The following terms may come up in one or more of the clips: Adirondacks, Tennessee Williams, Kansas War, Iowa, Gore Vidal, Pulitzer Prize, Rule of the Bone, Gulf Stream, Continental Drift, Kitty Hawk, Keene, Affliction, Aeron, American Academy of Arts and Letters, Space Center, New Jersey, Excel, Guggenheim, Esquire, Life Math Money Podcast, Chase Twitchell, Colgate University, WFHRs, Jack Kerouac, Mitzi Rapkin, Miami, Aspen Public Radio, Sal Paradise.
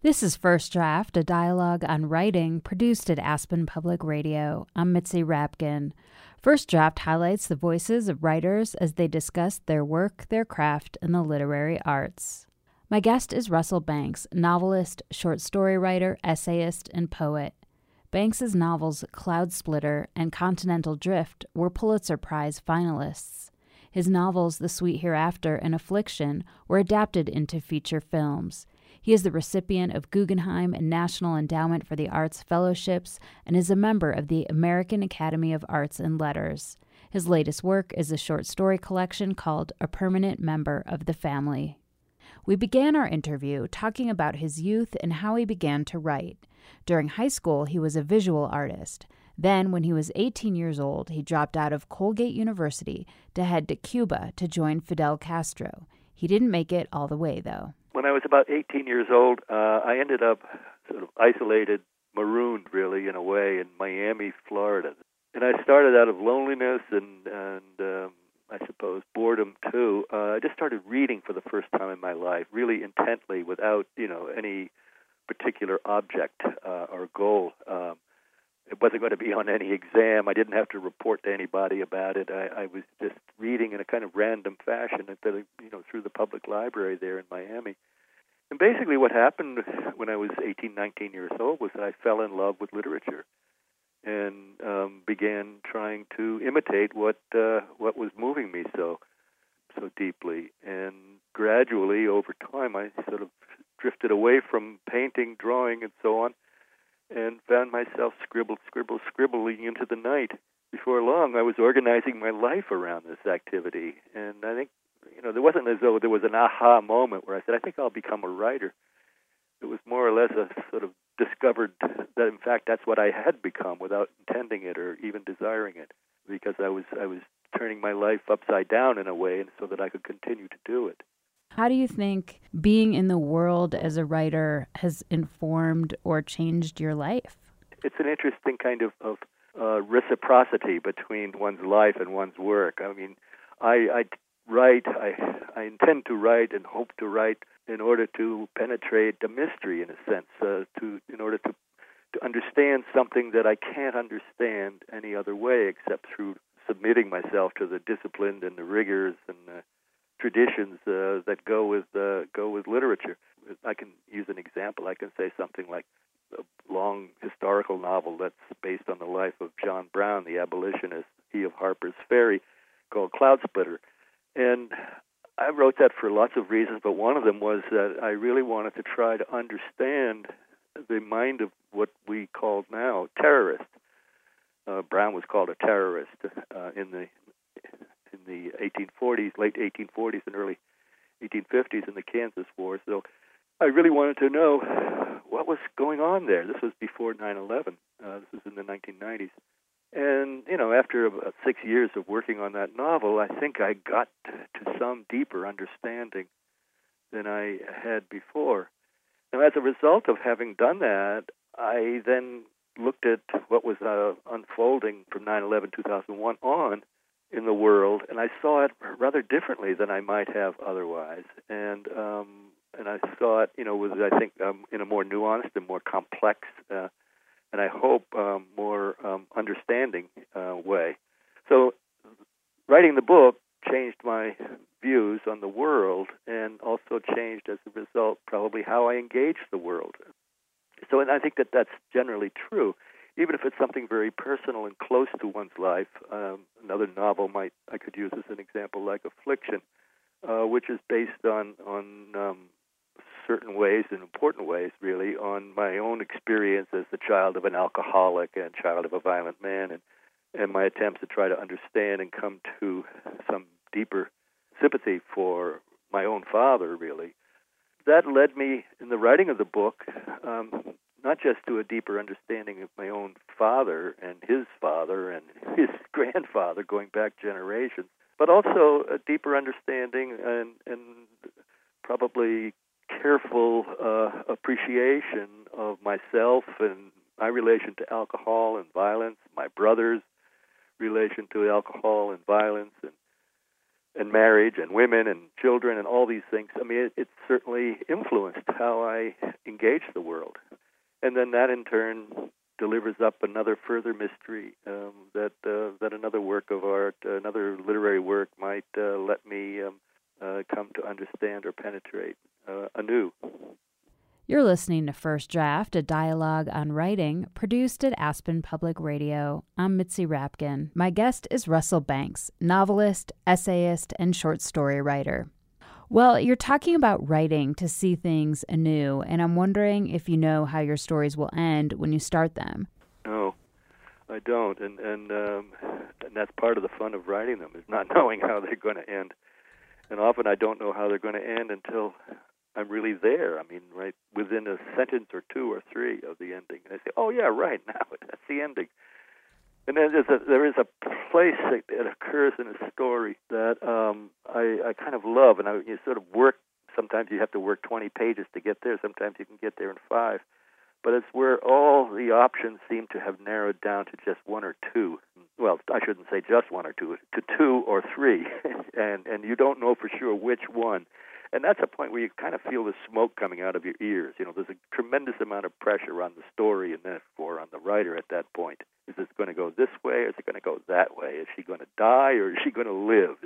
This is First Draft, a dialogue on writing produced at Aspen Public Radio. I'm Mitzi Rapkin. First Draft highlights the voices of writers as they discuss their work, their craft, and the literary arts. My guest is Russell Banks, novelist, short story writer, essayist, and poet. Banks's novels Cloud Splitter and Continental Drift were Pulitzer Prize finalists. His novels The Sweet Hereafter and Affliction were adapted into feature films. He is the recipient of Guggenheim and National Endowment for the Arts fellowships and is a member of the American Academy of Arts and Letters. His latest work is a short story collection called A Permanent Member of the Family. We began our interview talking about his youth and how he began to write. During high school, he was a visual artist. Then, when he was 18 years old, he dropped out of Colgate University to head to Cuba to join Fidel Castro. He didn't make it all the way, though. When I was about 18 years old, I ended up sort of isolated, marooned, really, in a way, in Miami, Florida. And I started out of loneliness and I suppose boredom, too. I just started reading for the first time in my life, really intently, without, any particular object or goal. It wasn't going to be on any exam. I didn't have to report to anybody about it. I was just reading in a kind of random fashion, through the public library there in Miami. And basically what happened when I was 18, 19 years old was that I fell in love with literature and began trying to imitate what was moving me so deeply. And gradually, over time, I sort of drifted away from painting, drawing, and so on, and found myself scribbling into the night. Before long, I was organizing my life around this activity. And I think, there wasn't as though there was an aha moment where I said, I think I'll become a writer. It was more or less a sort of discovered that, in fact, that's what I had become without intending it or even desiring it, because I was turning my life upside down in a way so that I could continue to do it. How do you think being in the world as a writer has informed or changed your life? It's an interesting kind of reciprocity between one's life and one's work. I mean, I write, I intend to write and hope to write in order to penetrate the mystery, in a sense, in order to understand something that I can't understand any other way except through submitting myself to the discipline and the rigors and the traditions that go with literature. I can use an example. I can say something like a long historical novel that's based on the life of John Brown, the abolitionist, he of Harper's Ferry, called Cloud Splitter. And I wrote that for lots of reasons, but one of them was that I really wanted to try to understand the mind of what we called now terrorists. Brown was called a terrorist in the 1840s, late 1840s and early 1850s in the Kansas War. So I really wanted to know what was going on there. This was before 9/11. This was in the 1990s. And, after about 6 years of working on that novel, I think I got to some deeper understanding than I had before. Now, as a result of having done that, I then looked at what was unfolding from 9/11-2001 on in the world, and I saw it rather differently than I might have otherwise. And I saw it, in a more nuanced and more complex, and I hope more understanding way. So writing the book changed my views on the world and also changed, as a result, probably how I engage the world. So, and I think that that's generally true. Even if it's something very personal and close to one's life, another novel I could use as an example, like Affliction, which is based on certain ways and important ways, really, on my own experience as the child of an alcoholic and child of a violent man, and my attempts to try to understand and come to some deeper sympathy for my own father, really. That led me, in the writing of the book, not just to a deeper understanding of my own father and his grandfather going back generations, but also a deeper understanding and probably careful appreciation of myself and my relation to alcohol and violence, my brother's relation to alcohol and violence, and and marriage and women and children and all these things. I mean, it certainly influenced how I engage the world. And then that in turn delivers up another further mystery that another work of art, another literary work might let me come to understand or penetrate anew. You're listening to First Draft, a dialogue on writing, produced at Aspen Public Radio. I'm Mitzi Rapkin. My guest is Russell Banks, novelist, essayist, and short story writer. Well, you're talking about writing to see things anew, and I'm wondering if you know how your stories will end when you start them. No, I don't, and that's part of the fun of writing them, is not knowing how they're going to end. And often I don't know how they're going to end until I'm really there. I mean, right within a sentence or two or three of the ending. And I say, oh, yeah, right, now that's the ending. And then there is a place that occurs in a story that I kind of love. And you sort of work, sometimes you have to work 20 pages to get there. Sometimes you can get there in 5. But it's where all the options seem to have narrowed down to just one or two. Well, I shouldn't say just one or two, to two or three. and you don't know for sure which one. And that's a point where you kind of feel the smoke coming out of your ears. You know, there's a tremendous amount of pressure on the story and therefore on the writer at that point. Is this going to go this way or is it going to go that way? Is she going to die or is she going to live?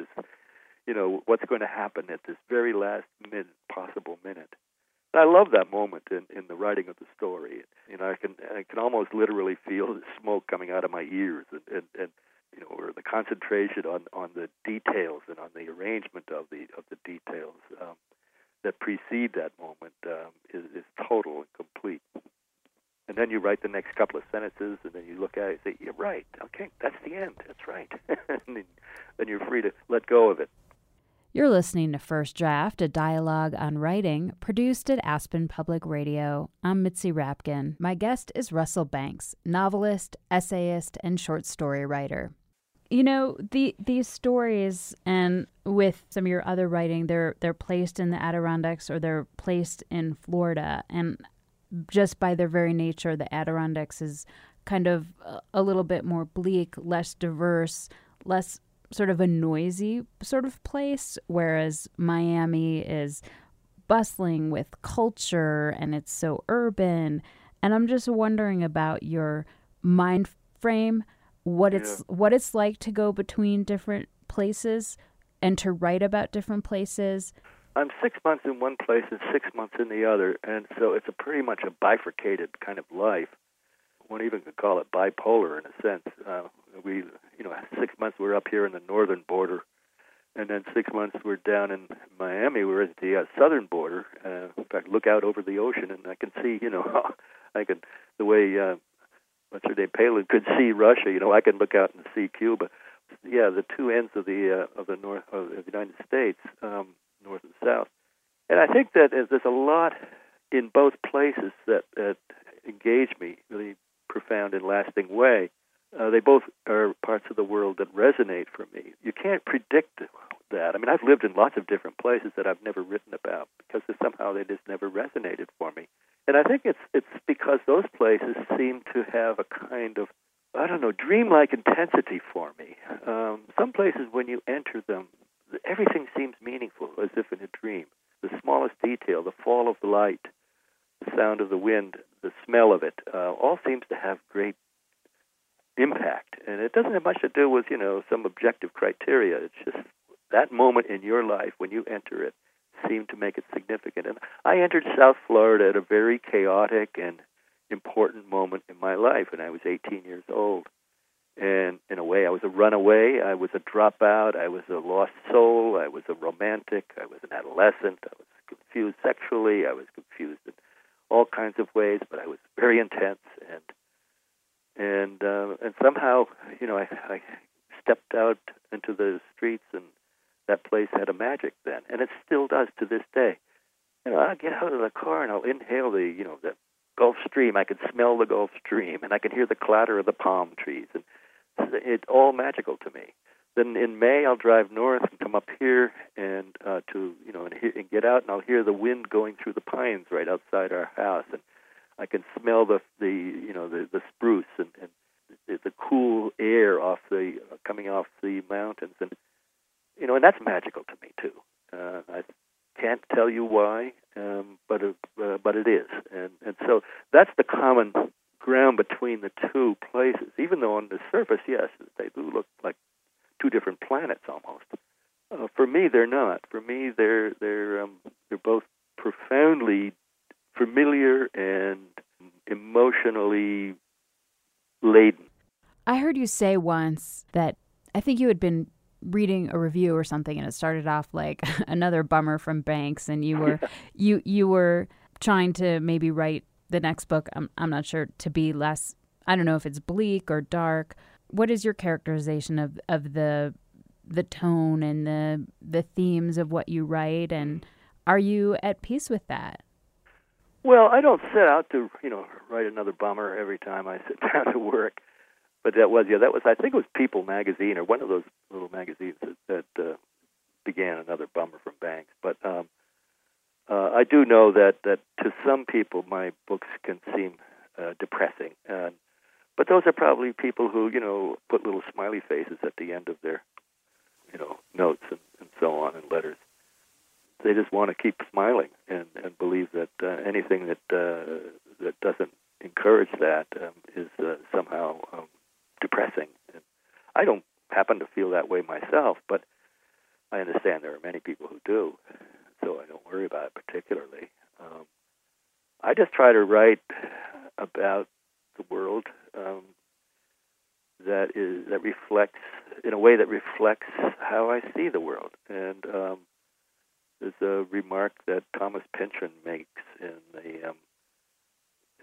What's going to happen at this very last possible minute? And I love that moment in the writing of the story. You know, I can almost literally feel the smoke coming out of my ears and you know, or the concentration on the details and on the arrangement of the details that precede that moment is total and complete. And then you write the next couple of sentences, and then you look at it and say, "You're right. Okay, that's the end. That's right." And then you're free to let go of it. You're listening to First Draft, a dialogue on writing, produced at Aspen Public Radio. I'm Mitzi Rapkin. My guest is Russell Banks, novelist, essayist, and short story writer. You know, these stories, and with some of your other writing, they're placed in the Adirondacks or they're placed in Florida. And just by their very nature, the Adirondacks is kind of a little bit more bleak, less diverse, less sort of a noisy sort of place, whereas Miami is bustling with culture and it's so urban. And I'm just wondering about your mind frame, what it's like to go between different places and to write about different places. I'm 6 months in one place and 6 months in the other, and so it's pretty much a bifurcated kind of life. One even could call it bipolar in a sense. We 6 months we're up here in the northern border, and then 6 months we're down in Miami. We're at the southern border. In fact, look out over the ocean, and I can see, the way what's her name, Palin could see Russia. You know, I can look out and see Cuba. Yeah, the two ends of the north of the United States, north and south. And I think that there's a lot in both places that engage me really profound and lasting way. They both are parts of the world that resonate for me. You can't predict that. I mean, I've lived in lots of different places that I've never written about because somehow they just never resonated for me. And I think it's because those places seem to have a kind of, I don't know, dreamlike intensity for me. Some places when you enter them, everything seems meaningful as if in a dream. The smallest detail, the fall of the light, the sound of the wind, the smell of it, all seems to have great impact. And it doesn't have much to do with, some objective criteria. It's just that moment in your life when you enter it seemed to make it significant. And I entered South Florida at a very chaotic and important moment in my life, and I was 18 years old. And in a way, I was a runaway. I was a dropout. I was a lost soul. I was a romantic. I was an adolescent. I was confused sexually. I was confused in all kinds of ways, but I was very intense, and somehow, I stepped out into the streets, and that place had a magic then, and it still does to this day. I'll get out of the car and I'll inhale the Gulf Stream. I can smell the Gulf Stream, and I can hear the clatter of the palm trees, and it's all magical to me. Then in May, I'll drive north and come up here and to get out, and I'll hear the wind going through the pines right outside our house, and I can smell the spruce and the cool air coming off the mountains, and you know, and that's magical to me too. I can't tell you why, but it is, and so that's the common ground between the two places. Even though on the surface, yes, they do look like two different planets almost. For me, they're not. For me, they're both profoundly familiar and emotionally laden. I heard you say once that I think you had been reading a review or something, and it started off like another bummer from Banks, and you were you were trying to maybe write the next book. I'm not sure, to be less. I don't know if it's bleak or dark. What is your characterization of the tone and the themes of what you write, and are you at peace with that? Well, I don't set out to, you know, write another bummer every time I sit down to work. But that was, I think it was People magazine or one of those little magazines that began another bummer from Banks. But I do know that to some people my books can seem depressing. But those are probably people who, you know, put little smiley faces at the end of their, you know, notes and so on and letters. They just want to keep smiling and believe that anything that doesn't encourage that is somehow depressing. And I don't happen to feel that way myself, but I understand there are many people who do, so I don't worry about it particularly. I just try to write about the world that reflects how I see the world. And there's a remark that Thomas Pynchon makes in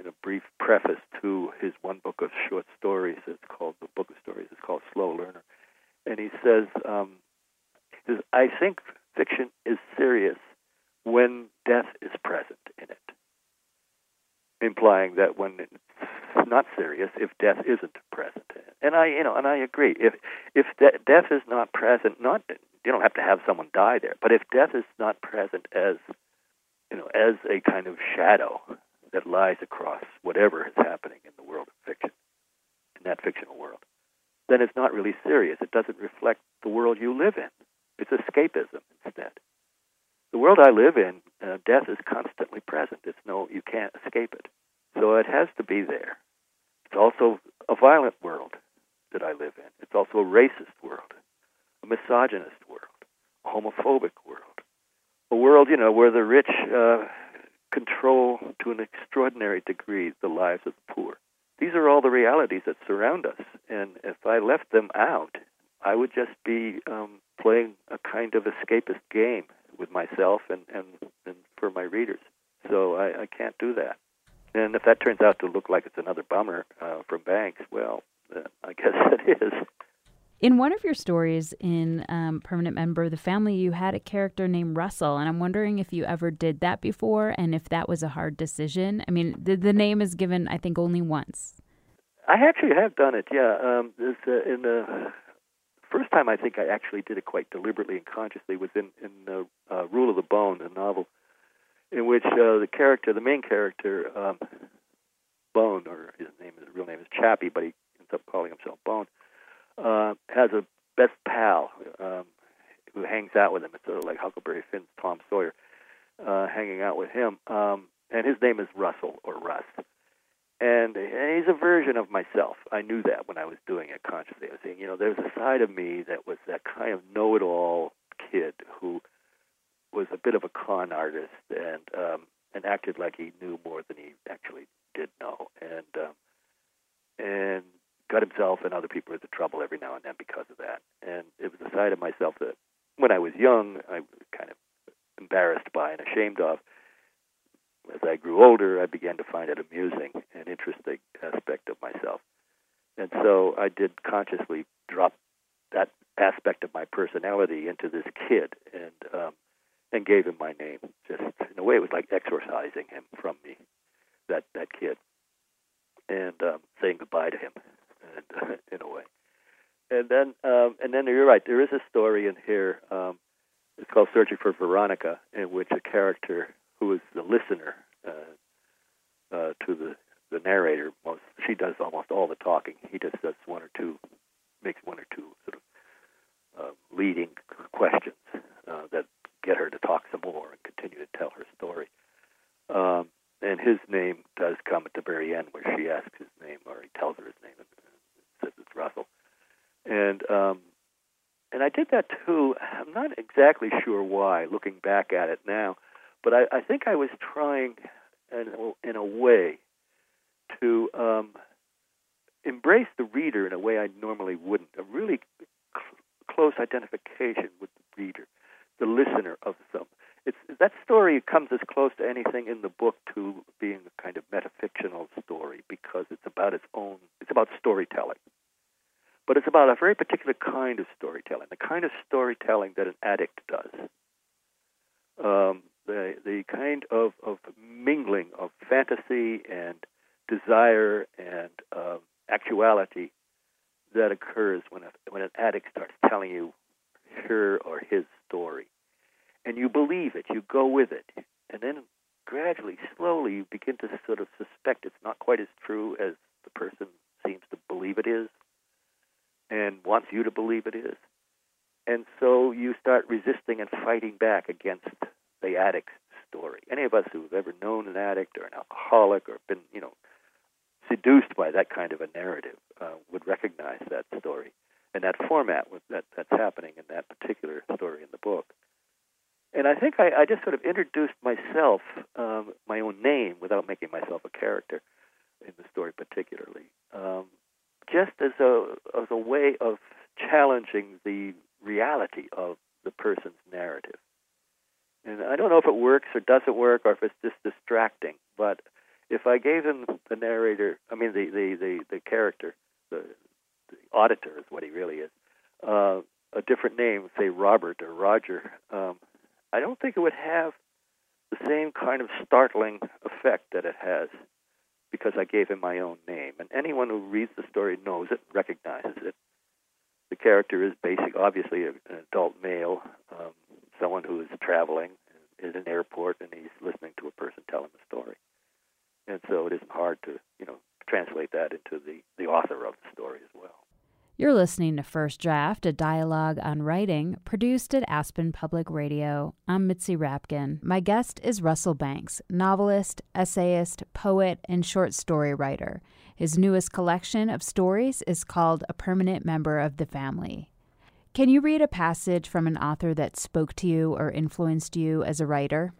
a brief preface to his one book of short stories. It's called Slow Learner. And he says, I think fiction is serious when death is present in it. Implying that when it's not serious, if death isn't present in it. And I agree. If death is not present, you don't have to have someone die there, but if death is not present as, you know, as a kind of shadow that lies across whatever is happening in the world of fiction, in that fictional world, then it's not really serious. It doesn't reflect the world you live in. It's escapism instead. The world I live in, death is constantly present. You can't escape it. So it has to be there. It's also a violent world that I live in. It's also a racist world, a misogynist world, a homophobic world, a world, you know, where the rich control to an extraordinary degree the lives of the poor. These are all the realities that surround us, and if I left them out, I would just be playing a kind of escapist game with myself and for my readers. So I can't do that. And if that turns out to look like it's another bummer from Banks, well, I guess it is. In one of your stories in Permanent Member of the Family, you had a character named Russell, and I'm wondering if you ever did that before and if that was a hard decision. I mean, the name is given, I think, only once. I actually have done it, yeah. In the first time, I think I actually did it quite deliberately and consciously, was in the Rule of the Bone, a novel in which the main character, Bone, or his real name is Chappie, but he ends up calling himself Bone, has a best pal who hangs out with him. It's sort of like Huckleberry Finn's Tom Sawyer hanging out with him. And his name is Russell, or Russ. And he's a version of myself. I knew that when I was doing it consciously. I was saying, you know, there's a side of me that was that kind of know-it-all kid who was a bit of a con artist and acted like he knew more than he actually did know. And got himself and other people into trouble every now and then because of that. And it was a side of myself that, when I was young, I was kind of embarrassed by and ashamed of. As I grew older, I began to find it amusing and interesting aspect of myself. And so I did consciously drop that aspect of my personality into this kid and gave him my name. Just in a way, it was like exorcising him from me, that kid, and saying goodbye to him. In a way. And then you're right, there is a story in here, it's called Searching for Veronica, in which a character who is the listener to the narrator, she does almost all the talking. He just does makes one or two sort of leading questions that get her to talk some more and continue to tell her story. And his name does come at the very end where she asks his name, or he tells her his name and says it's Russell. And I did that too. I'm not exactly sure why, looking back at it now, but I think I was trying, in a way, to embrace the reader in a way I normally wouldn't. A really close identification with the reader, the listener of some. That story comes as close to anything in the book to being a kind of metafictional story because it's about its own. It's about storytelling. But it's about a very particular kind of storytelling, the kind of storytelling that an addict does. The kind of mingling of fantasy and desire and actuality that occurs when an addict starts telling you her or his story. And you believe it, you go with it, and then gradually, slowly, you begin to sort of suspect it's not quite as true as the person seems to believe it is, and wants you to believe it is. And so you start resisting and fighting back against the addict's story. Any of us who've ever known an addict or an alcoholic or been, seduced by that kind of a narrative would recognize that story and that format that's happening in that particular story in the book. And I think I just sort of introduced myself, my own name, without making myself a character in the story particularly. Just as a way of challenging the reality of the person's narrative. And I don't know if it works or doesn't work or if it's just distracting, but if I gave him the narrator, the character, the auditor is what he really is, a different name, say Robert or Roger, I don't think it would have the same kind of startling effect that it has because I gave him my own name. And anyone who reads the story knows it, recognizes it. The character is obviously an adult male, someone who is traveling at an airport, and he's listening to a person tell him a story. And so it isn't hard to, translate that into the author of the story as well. You're listening to First Draft, a dialogue on writing, produced at Aspen Public Radio. I'm Mitzi Rapkin. My guest is Russell Banks, novelist, essayist, poet, and short story writer. His newest collection of stories is called A Permanent Member of the Family. Can you read a passage from an author that spoke to you or influenced you as a writer?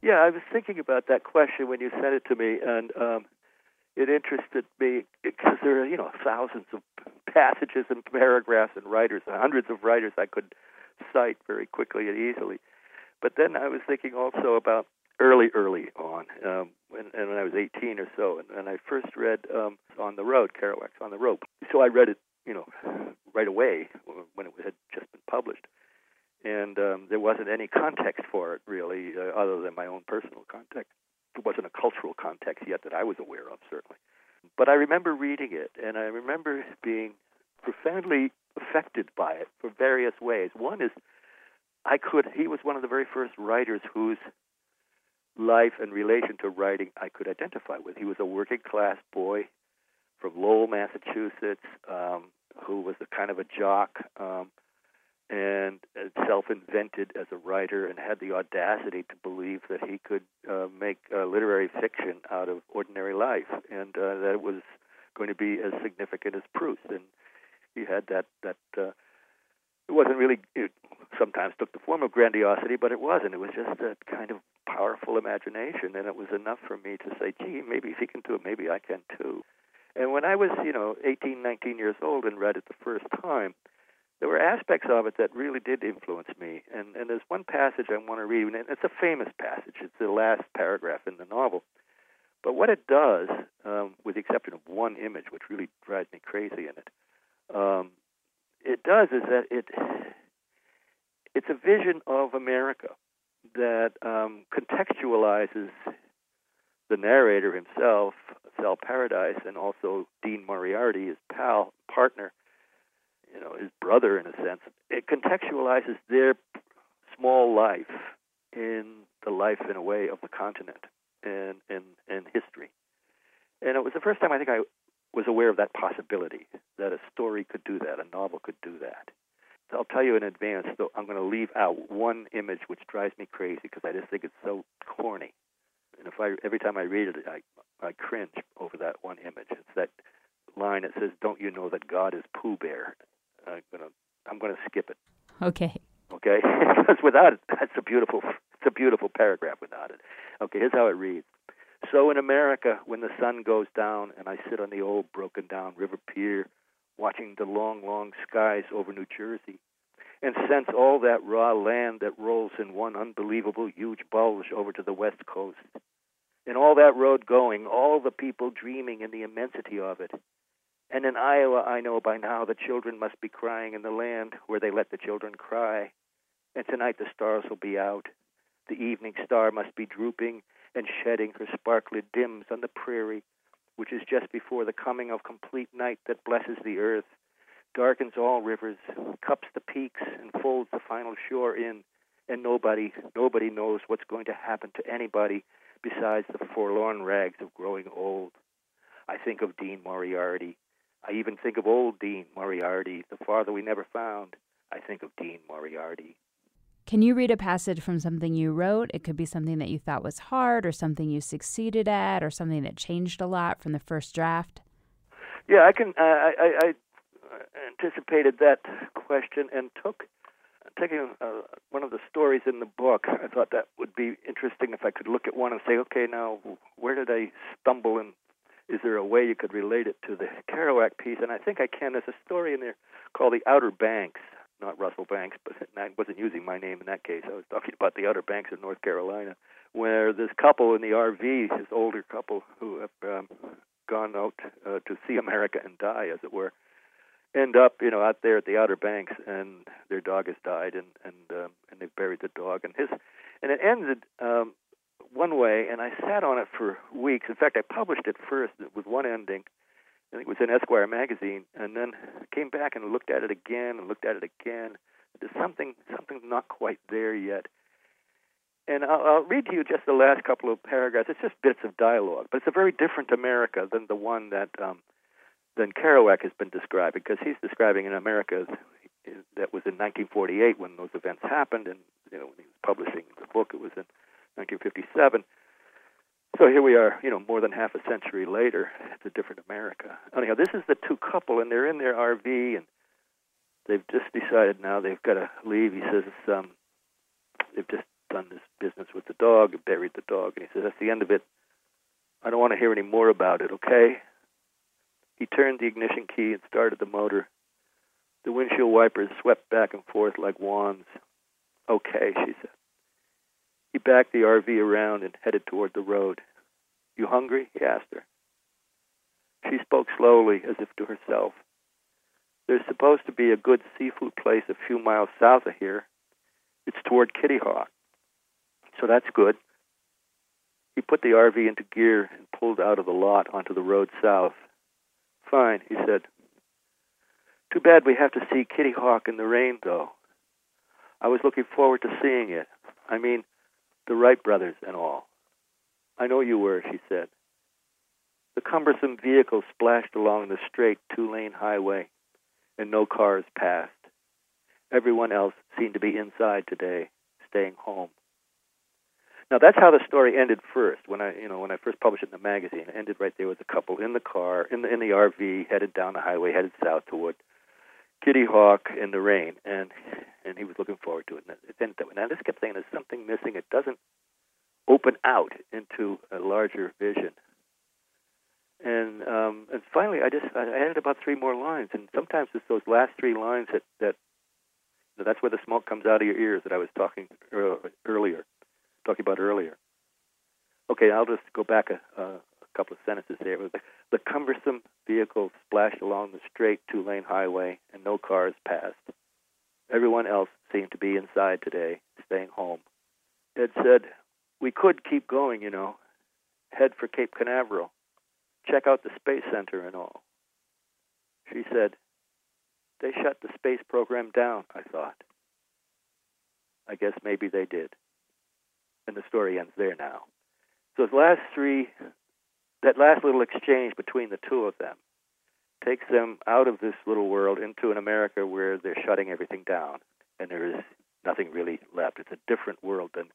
Yeah, I was thinking about that question when you sent it to me, and it interested me because there are, thousands of passages and paragraphs and writers, hundreds of writers I could cite very quickly and easily. But then I was thinking also about early on, when I was 18 or so, and I first read On the Road, Kerouac's On the Road. So I read it, right away when it had just been published. And there wasn't any context for it, really, other than my own personal context. There wasn't a cultural context yet that I was aware of, certainly. But I remember reading it, and I remember being profoundly affected by it for various ways. One is, he was one of the very first writers whose life and relation to writing I could identify with. He was a working-class boy from Lowell, Massachusetts, who was a kind of a jock, and self-invented as a writer and had the audacity to believe that he could make literary fiction out of ordinary life and that it was going to be as significant as Proust. And he had that it wasn't really, it sometimes took the form of grandiosity, but it wasn't. It was just a kind of powerful imagination, and it was enough for me to say, gee, maybe if he can do it, maybe I can too. And when I was, 18, 19 years old and read it the first time, there were aspects of it that really did influence me. And there's one passage I want to read, and it's a famous passage. It's the last paragraph in the novel. But what it does, with the exception of one image, which really drives me crazy in it, it does is that it's a vision of America that contextualizes the narrator himself, Sal Paradise, and also Dean Moriarty, his partner, his brother, in a sense. It contextualizes their small life in the life, in a way, of the continent and history. And it was the first time I think I was aware of that possibility, that a story could do that, a novel could do that. I'll tell you in advance, though, I'm going to leave out one image which drives me crazy because I just think it's so corny. And if every time I read it, I cringe over that one image. It's that line that says, "Don't you know that God is Pooh Bear?" I'm gonna skip it. Okay. Because without it, it's a beautiful paragraph without it. Okay, here's how it reads. So in America, when the sun goes down and I sit on the old broken-down river pier, watching the long, long skies over New Jersey, and sense all that raw land that rolls in one unbelievable huge bulge over to the West Coast, and all that road going, all the people dreaming in the immensity of it. And in Iowa, I know by now the children must be crying in the land where they let the children cry. And tonight the stars will be out. The evening star must be drooping and shedding her sparkly dims on the prairie, which is just before the coming of complete night that blesses the earth, darkens all rivers, cups the peaks, and folds the final shore in. And nobody knows what's going to happen to anybody besides the forlorn rags of growing old. I think of Dean Moriarty. I even think of old Dean Moriarty, the father we never found. I think of Dean Moriarty. Can you read a passage from something you wrote? It could be something that you thought was hard or something you succeeded at or something that changed a lot from the first draft. Yeah, I can. I anticipated that question and taking one of the stories in the book. I thought that would be interesting if I could look at one and say, okay, now, where did I stumble and is there a way you could relate it to the Kerouac piece? And I think I can. There's a story in there called The Outer Banks, not Russell Banks, but I wasn't using my name in that case. I was talking about The Outer Banks of North Carolina, where this couple in the RV, this older couple who have gone out to see America and die, as it were, end up, out there at the Outer Banks, and their dog has died, and they've buried the dog. And it ended one way, and I sat on it for weeks. In fact, I published it first with one ending. I think it was in Esquire magazine, and then came back and looked at it again and looked at it again. There's something's not quite there yet. And I'll read to you just the last couple of paragraphs. It's just bits of dialogue, but it's a very different America than the one that than Kerouac has been describing, because he's describing an America that was in 1948 when those events happened, and when he was publishing the book, it was in 1957. So here we are, more than half a century later. It's a different America. Anyhow, this is the two couple, and they're in their RV, and they've just decided now they've got to leave. He says, they've just done this business with the dog, buried the dog, and he says, that's the end of it. I don't want to hear any more about it, okay? He turned the ignition key and started the motor. The windshield wipers swept back and forth like wands. Okay, she said. He backed the RV around and headed toward the road. You hungry? He asked her. She spoke slowly, as if to herself. There's supposed to be a good seafood place a few miles south of here. It's toward Kitty Hawk. So that's good. He put the RV into gear and pulled out of the lot onto the road south. Fine, he said. Too bad we have to see Kitty Hawk in the rain, though. I was looking forward to seeing it. I mean, the Wright brothers and all. I know you were, she said. The cumbersome vehicle splashed along the straight two-lane highway, and no cars passed. Everyone else seemed to be inside today, staying home. Now that's how the story ended first. When I first published it in the magazine, it ended right there with the couple in the car, in the RV, headed down the highway, headed south toward Kitty Hawk in the rain, and he was looking forward to it. And it ended that way. And I just kept saying, there's something missing. It doesn't open out into a larger vision. And finally, I added about three more lines. And sometimes it's those last three lines that's where the smoke comes out of your ears that I was talking about earlier. Okay, I'll just go back a couple of sentences there. The cumbersome vehicle splashed along the straight two-lane highway, and no cars passed. Everyone else seemed to be inside today, staying home. Ed said, we could keep going, head for Cape Canaveral, check out the Space Center and all. She said, they shut the space program down, I thought. I guess maybe they did. And the story ends there now. So that last little exchange between the two of them takes them out of this little world into an America where they're shutting everything down and there is nothing really left. It's a different world than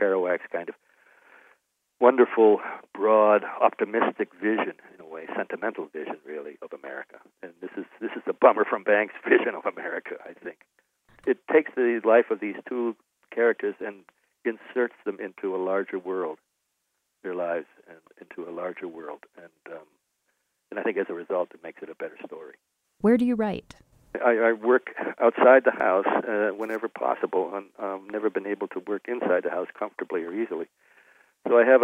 Kerouac's kind of wonderful, broad, optimistic vision, in a way, sentimental vision, really, of America. And this is the bummer from Banks' vision of America, I think. It takes the life of these two characters and inserts them into a larger world, their lives, and into a larger world. And I think as a result, it makes it a better story. Where do you write? I work outside the house whenever possible. I've never been able to work inside the house comfortably or easily. So I have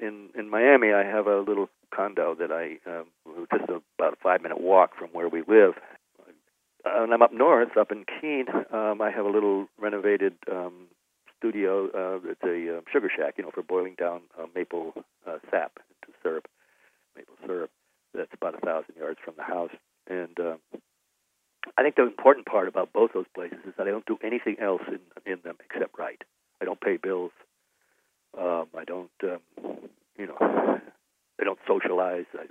in Miami, I have a little condo that just about a 5-minute walk from where we live. And I'm up north, up in Keene. I have a little renovated studio. It's a sugar shack, for boiling down maple sap into syrup, maple syrup. That's about 1,000 yards from the house. And I think the important part about both those places is that I don't do anything else in them except write. I don't pay bills. I don't, I don't socialize. I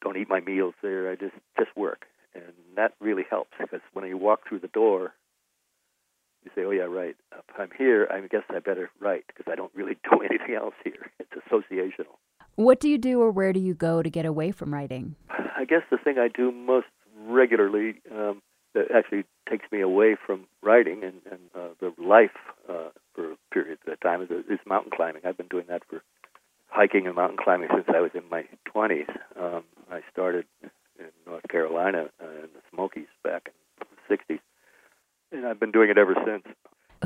don't eat my meals there. I just work, and that really helps because when you walk through the door, you say, "Oh yeah, right. If I'm here, I guess I better write because I don't really do anything else here. It's associational." What do you do, or where do you go to get away from writing? I guess the thing I do most regularly that actually takes me away from writing and the life. For a period of time is mountain climbing. I've been doing that for hiking and mountain climbing since I was in my 20s. I started in North Carolina in the Smokies back in the 60s, and I've been doing it ever since.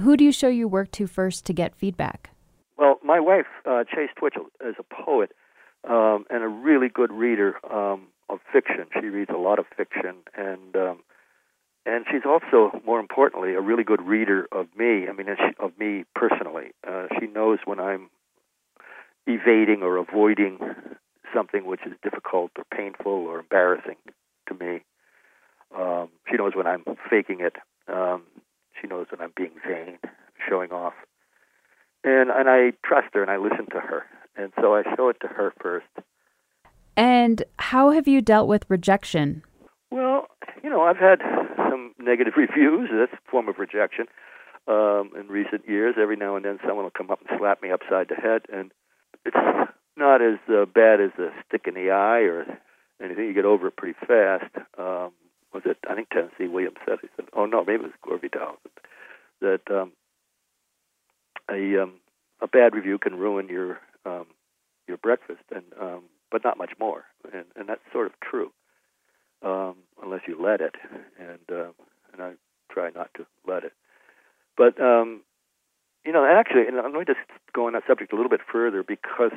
Who do you show your work to first to get feedback? Well, my wife, Chase Twitchell, is a poet and a really good reader of fiction. She reads a lot of fiction, and she's also, more importantly, a really good reader of me. I mean, of me personally. She knows when I'm evading or avoiding something which is difficult or painful or embarrassing to me. She knows when I'm faking it. She knows when I'm being vain, showing off. And I trust her and I listen to her. And so I show it to her first. And how have you dealt with rejection? Well, I've had some negative reviews. That's a form of rejection in recent years. Every now and then someone will come up and slap me upside the head, and it's not as bad as a stick in the eye or anything. You get over it pretty fast. Was it? I think Tennessee Williams said, he said, oh, no, maybe it was Gore Vidal, that a bad review can ruin your breakfast, and but not much more, and that's sort of true. Unless you let it, and I try not to let it. But, actually, and I'm going to just go on that subject a little bit further because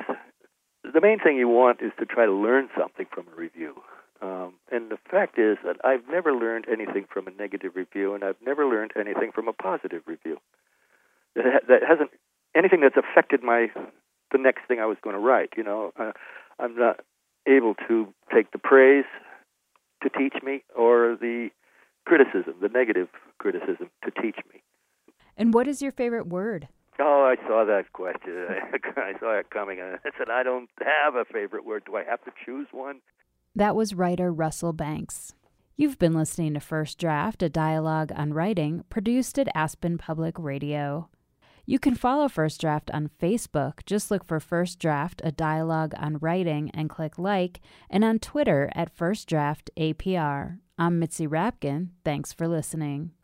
the main thing you want is to try to learn something from a review. And the fact is that I've never learned anything from a negative review, and I've never learned anything from a positive review. That hasn't anything that's affected the next thing I was going to write. I'm not able to take the praise to teach me, or the criticism, the negative criticism, to teach me. And what is your favorite word? Oh, I saw that question. I saw it coming. I said, I don't have a favorite word. Do I have to choose one? That was writer Russell Banks. You've been listening to First Draft, a dialogue on writing, produced at Aspen Public Radio. You can follow First Draft on Facebook. Just look for First Draft, a dialogue on writing, and click like, and on Twitter at First Draft APR. I'm Mitzi Rapkin. Thanks for listening.